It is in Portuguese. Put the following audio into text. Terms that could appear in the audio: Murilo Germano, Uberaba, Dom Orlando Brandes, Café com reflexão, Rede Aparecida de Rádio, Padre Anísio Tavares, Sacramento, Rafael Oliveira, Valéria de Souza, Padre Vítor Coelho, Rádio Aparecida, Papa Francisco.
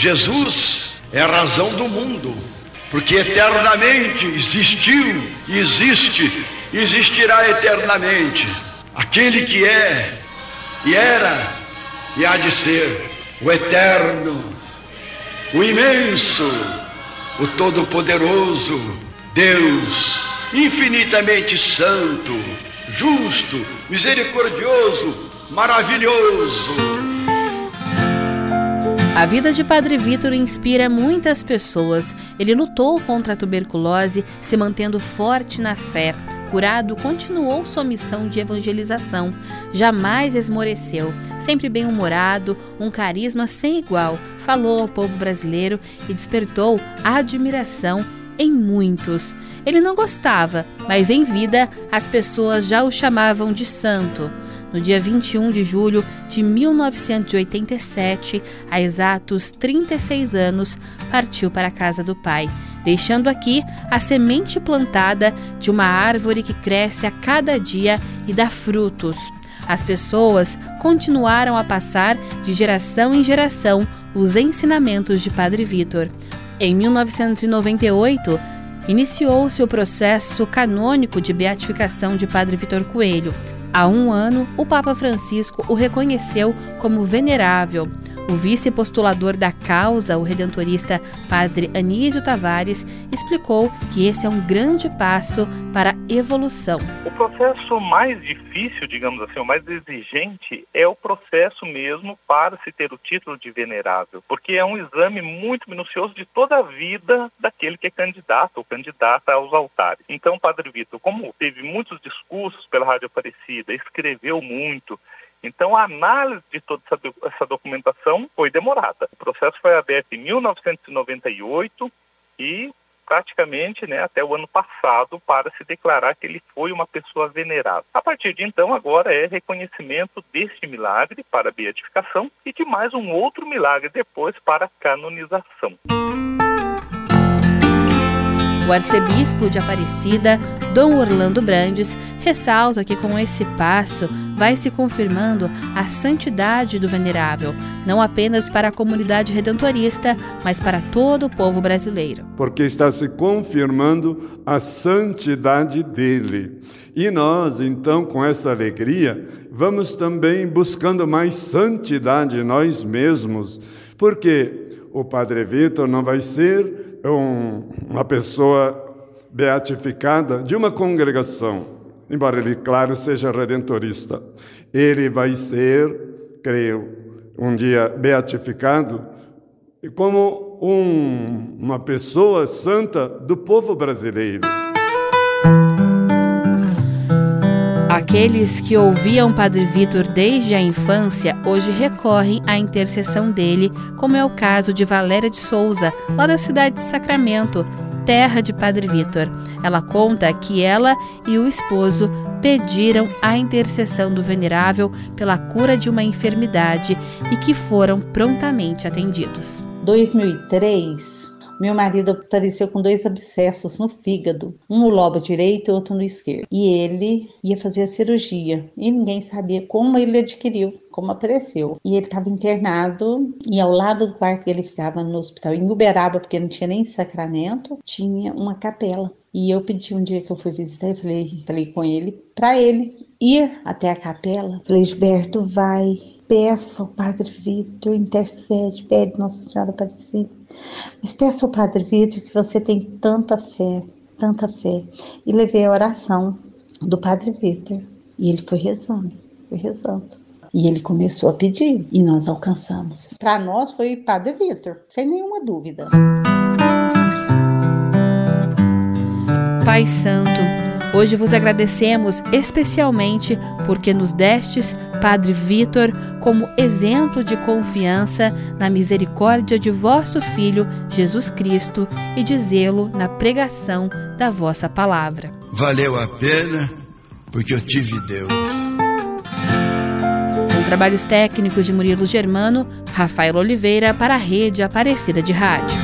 Jesus é a razão do mundo, porque eternamente existiu, existe, existirá eternamente. Aquele que é, e era, e há de ser, o eterno, o imenso, o todo-poderoso, Deus, infinitamente santo, justo, misericordioso, maravilhoso. A vida de Padre Vítor inspira muitas pessoas. Ele lutou contra a tuberculose, se mantendo forte na fé. Curado, continuou sua missão de evangelização. Jamais esmoreceu. Sempre bem-humorado, um carisma sem igual. Falou ao povo brasileiro e despertou admiração em muitos. Ele não gostava, mas em vida as pessoas já o chamavam de santo. No dia 21 de julho de 1987, há exatos 36 anos, partiu para a casa do Pai, deixando aqui a semente plantada de uma árvore que cresce a cada dia e dá frutos. As pessoas continuaram a passar de geração em geração os ensinamentos de Padre Vítor. Em 1998, iniciou-se o processo canônico de beatificação de Padre Vítor Coelho. Há um ano, o Papa Francisco o reconheceu como venerável. O vice-postulador da causa, o redentorista Padre Anísio Tavares, explicou que esse é um grande passo para a evolução. O processo mais difícil, digamos assim, o mais exigente, é o processo mesmo para se ter o título de venerável, porque é um exame muito minucioso de toda a vida daquele que é candidato ou candidata aos altares. Então, Padre Vítor, como teve muitos discursos pela Rádio Aparecida, escreveu muito, então a análise de toda essa documentação foi demorada. O processo foi aberto em 1998 e praticamente, até o ano passado, para se declarar que ele foi uma pessoa venerável. A partir de então, agora é reconhecimento deste milagre para a beatificação e de mais um outro milagre depois para a canonização. O arcebispo de Aparecida, Dom Orlando Brandes, ressalta que com esse passo vai se confirmando a santidade do venerável, não apenas para a comunidade redentorista, mas para todo o povo brasileiro. Porque está se confirmando a santidade dele. E nós, então, com essa alegria, vamos também buscando mais santidade nós mesmos, porque o Padre Vítor não vai ser uma pessoa beatificada de uma congregação, embora ele, claro, seja redentorista. Ele vai ser, creio, um dia beatificado como uma pessoa santa do povo brasileiro. Aqueles que ouviam Padre Vítor desde a infância hoje recorrem à intercessão dele, como é o caso de Valéria de Souza, lá da cidade de Sacramento, terra de Padre Vítor. Ela conta que ela e o esposo pediram a intercessão do venerável pela cura de uma enfermidade e que foram prontamente atendidos. 2003... meu marido apareceu com 2 abscessos no fígado, um no lobo direito e outro no esquerdo. E ele ia fazer a cirurgia e ninguém sabia como ele adquiriu, como apareceu. E ele estava internado e ao lado do quarto que ele ficava no hospital, em Uberaba, porque não tinha nem Sacramento, tinha uma capela. E eu pedi um dia que eu fui visitar e falei com ele, para ele ir até a capela. Falei, Gilberto, vai, peça ao Padre Vítor, intercede, pede Nossa Senhora Aparecida. Mas peça ao Padre Vítor que você tem tanta fé. E levei a oração do Padre Vítor. E ele foi rezando. E ele começou a pedir e nós alcançamos. Para nós foi Padre Vítor, sem nenhuma dúvida. Pai Santo, hoje vos agradecemos especialmente porque nos destes Padre Vítor como exemplo de confiança na misericórdia de vosso Filho Jesus Cristo e dizê-lo na pregação da vossa palavra. Valeu a pena porque eu tive Deus. Com trabalhos técnicos de Murilo Germano, Rafael Oliveira para a Rede Aparecida de Rádio.